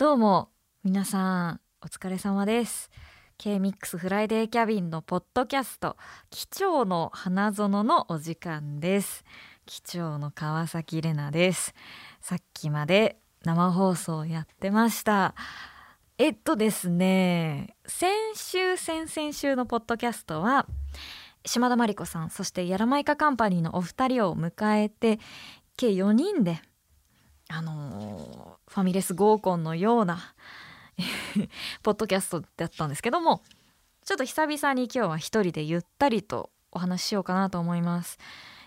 どうも皆さんお疲れ様です。 K-MIX フライデーキャビンのポッドキャスト機長の花園のお時間です。機長の川崎玲奈です。さっきまで生放送やってました。ですね、先々週のポッドキャストは島田真理子さん、そしてやらまいかカンパニーのお二人を迎えて計4人でファミレス合コンのようなポッドキャストだったんですけども、ちょっと久々に今日は一人でゆったりとお話ししようかなと思います。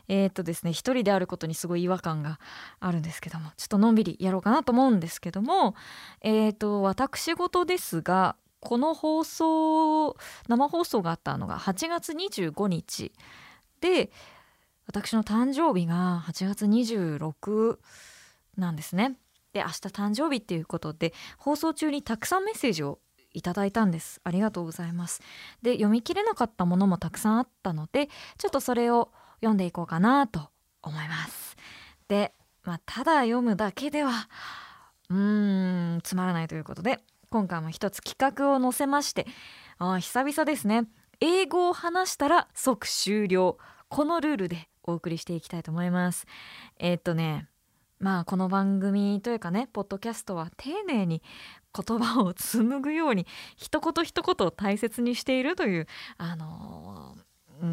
ですね、一人であることにすごい違和感があるんですけども、ちょっとのんびりやろうかなと思うんですけども、私事ですが、この生放送があったのが8月25日で、私の誕生日が8月26なんですね。で、明日誕生日っていうことで、放送中にたくさんメッセージをいただいたんです。ありがとうございます。で、読み切れなかったものもたくさんあったので、ちょっとそれを読んでいこうかなと思います。で、ただ読むだけではつまらないということで、今回も一つ企画を載せまして、久々ですね、英語を話したら即終了、このルールでお送りしていきたいと思います。この番組というかね、ポッドキャストは丁寧に言葉を紡ぐように一言一言を大切にしているという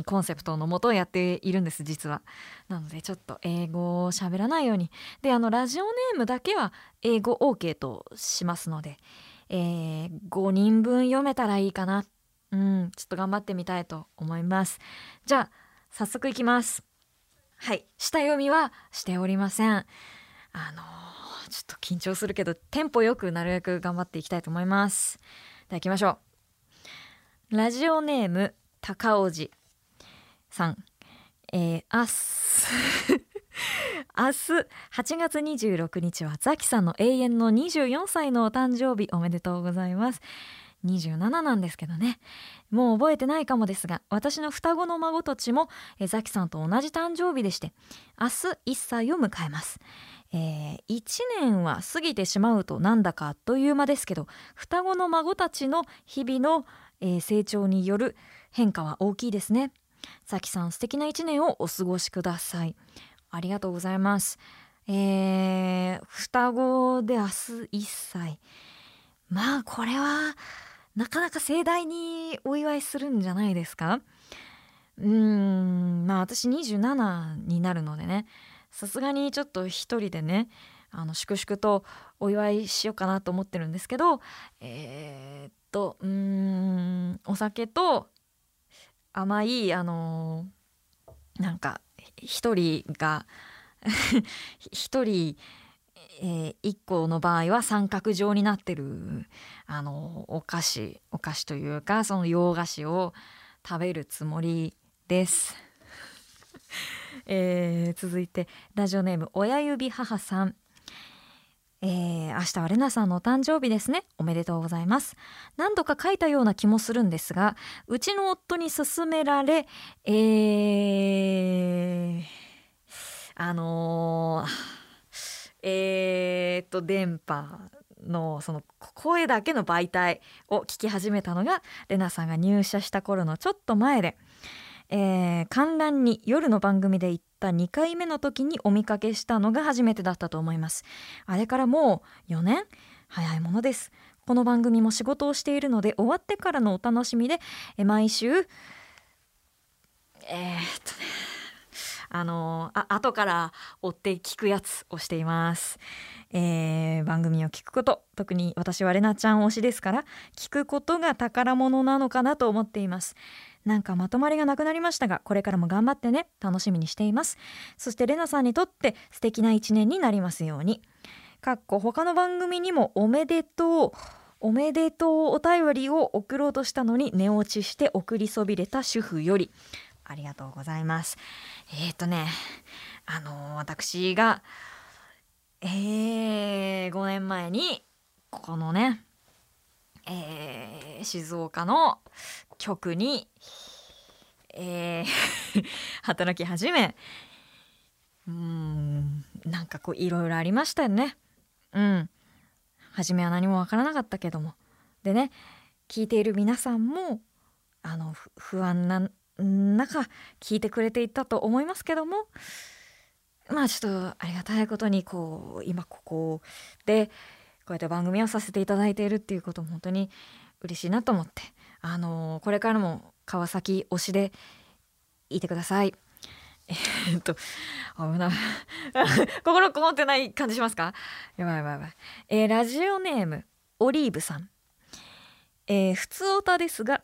コンセプトのもとやっているんです、実は。なのでちょっと英語を喋らないように、でラジオネームだけは英語 OK としますので、5人分読めたらいいかな。ちょっと頑張ってみたいと思います。じゃあ早速いきます。はい、下読みはしておりません。ちょっと緊張するけど、テンポよくなるべく頑張っていきたいと思います。では行きましょう。ラジオネーム高尾寺さん、明日8月26日はザキさんの永遠の24歳のお誕生日、おめでとうございます。27なんですけどね、もう覚えてないかもですが、私の双子の孫たちもザキさんと同じ誕生日でして、明日1歳を迎えます。1年は過ぎてしまうとなんだかあっという間ですけど、双子の孫たちの日々の、成長による変化は大きいですね。ザキさん、素敵な1年をお過ごしください。ありがとうございます。双子で明日1歳、これはなかなか盛大にお祝いするんじゃないですか。私27になるのでね、さすがにちょっと一人でね、粛々とお祝いしようかなと思ってるんですけど、お酒と甘い一人が一人1個の場合は三角状になってるお菓子というか、その洋菓子を食べるつもりです、続いてラジオネーム親指母さん、明日はレナさんのお誕生日ですね。おめでとうございます。何度か書いたような気もするんですが、うちの夫に勧められ、電波のその声だけの媒体を聞き始めたのがレナさんが入社した頃のちょっと前で、観覧に夜の番組で行った2回目の時にお見かけしたのが初めてだったと思います。あれからもう4年、早いものです。この番組も仕事をしているので、終わってからのお楽しみで毎週後から追って聞くやつをしています。番組を聞くこと、特に私はレナちゃん推しですから、聞くことが宝物なのかなと思っています。なんかまとまりがなくなりましたが、これからも頑張ってね、楽しみにしています。そしてレナさんにとって素敵な一年になりますように。他の番組にもおめでとうお便りを送ろうとしたのに寝落ちして送りそびれた主婦より。ありがとうございます。私が、5年前にこのね、静岡の局に、働き始め、いろいろありましたよね。初めは何もわからなかったけども、でね、聞いている皆さんも不安な中聞いてくれていたと思いますけども、まあちょっとありがたいことにこう今ここでこうやって番組をさせていただいているっていうことも本当に嬉しいなと思って、これからも川崎推しでいてください。危ない。心こもってない感じしますか？やばいやばいやばい。ラジオネームオリーブさん、普通オタですが、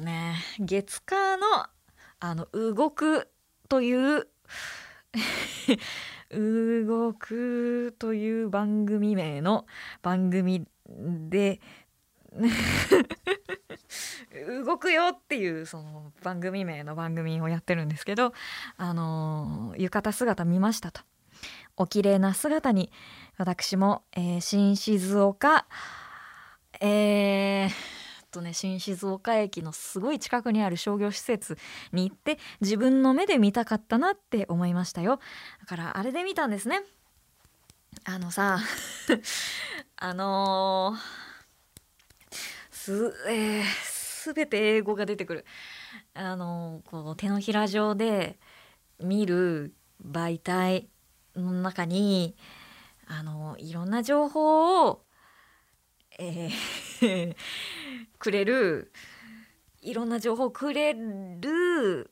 ね、月火の動くという動くという番組名の番組で動くよっていうその番組名の番組をやってるんですけど、浴衣姿見ましたと。お綺麗な姿に私も、新静岡、新静岡駅のすごい近くにある商業施設に行って自分の目で見たかったなって思いましたよ。だからあれで見たんですね。全て英語が出てくるこう手のひら状で見る媒体の中にいろんな情報をくれる、いろんな情報をくれる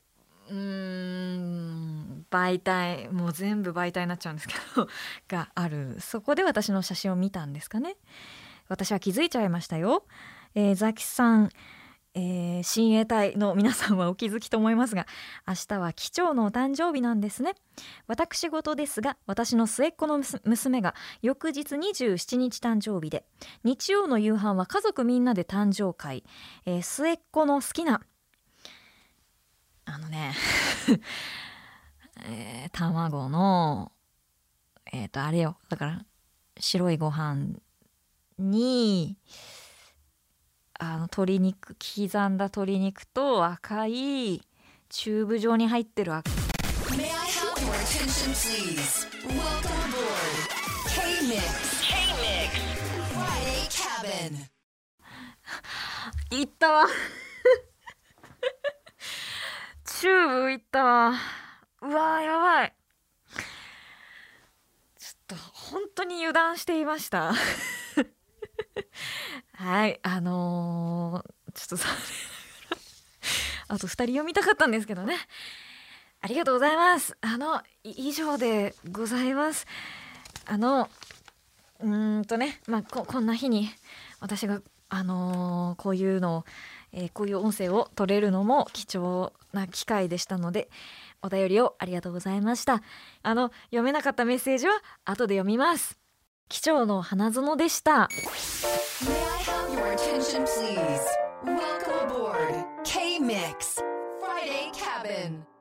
媒体、もう全部媒体になっちゃうんですけどがある。そこで私の写真を見たんですかね。私は気づいちゃいましたよ。ザキさん、親衛隊の皆さんはお気づきと思いますが、明日は機長のお誕生日なんですね。私事ですが、私の末っ子の娘が翌日27日誕生日で、日曜の夕飯は家族みんなで誕生会、末っ子の好きな卵のあれよ、だから白いご飯に鶏肉、刻んだ鶏肉と赤いチューブ状に入ってるいったわチューブいったわ。うわーやばい、ちょっと本当に油断していましたはい、ちょっとあと2人読みたかったんですけどね。ありがとうございます。以上でございます。こんな日に私がこういうのを、こういう音声を取れるのも貴重な機会でしたので、お便りをありがとうございました。読めなかったメッセージは後で読みます。機長の花園でした。Welcome aboard K-MIX Friday Cabin.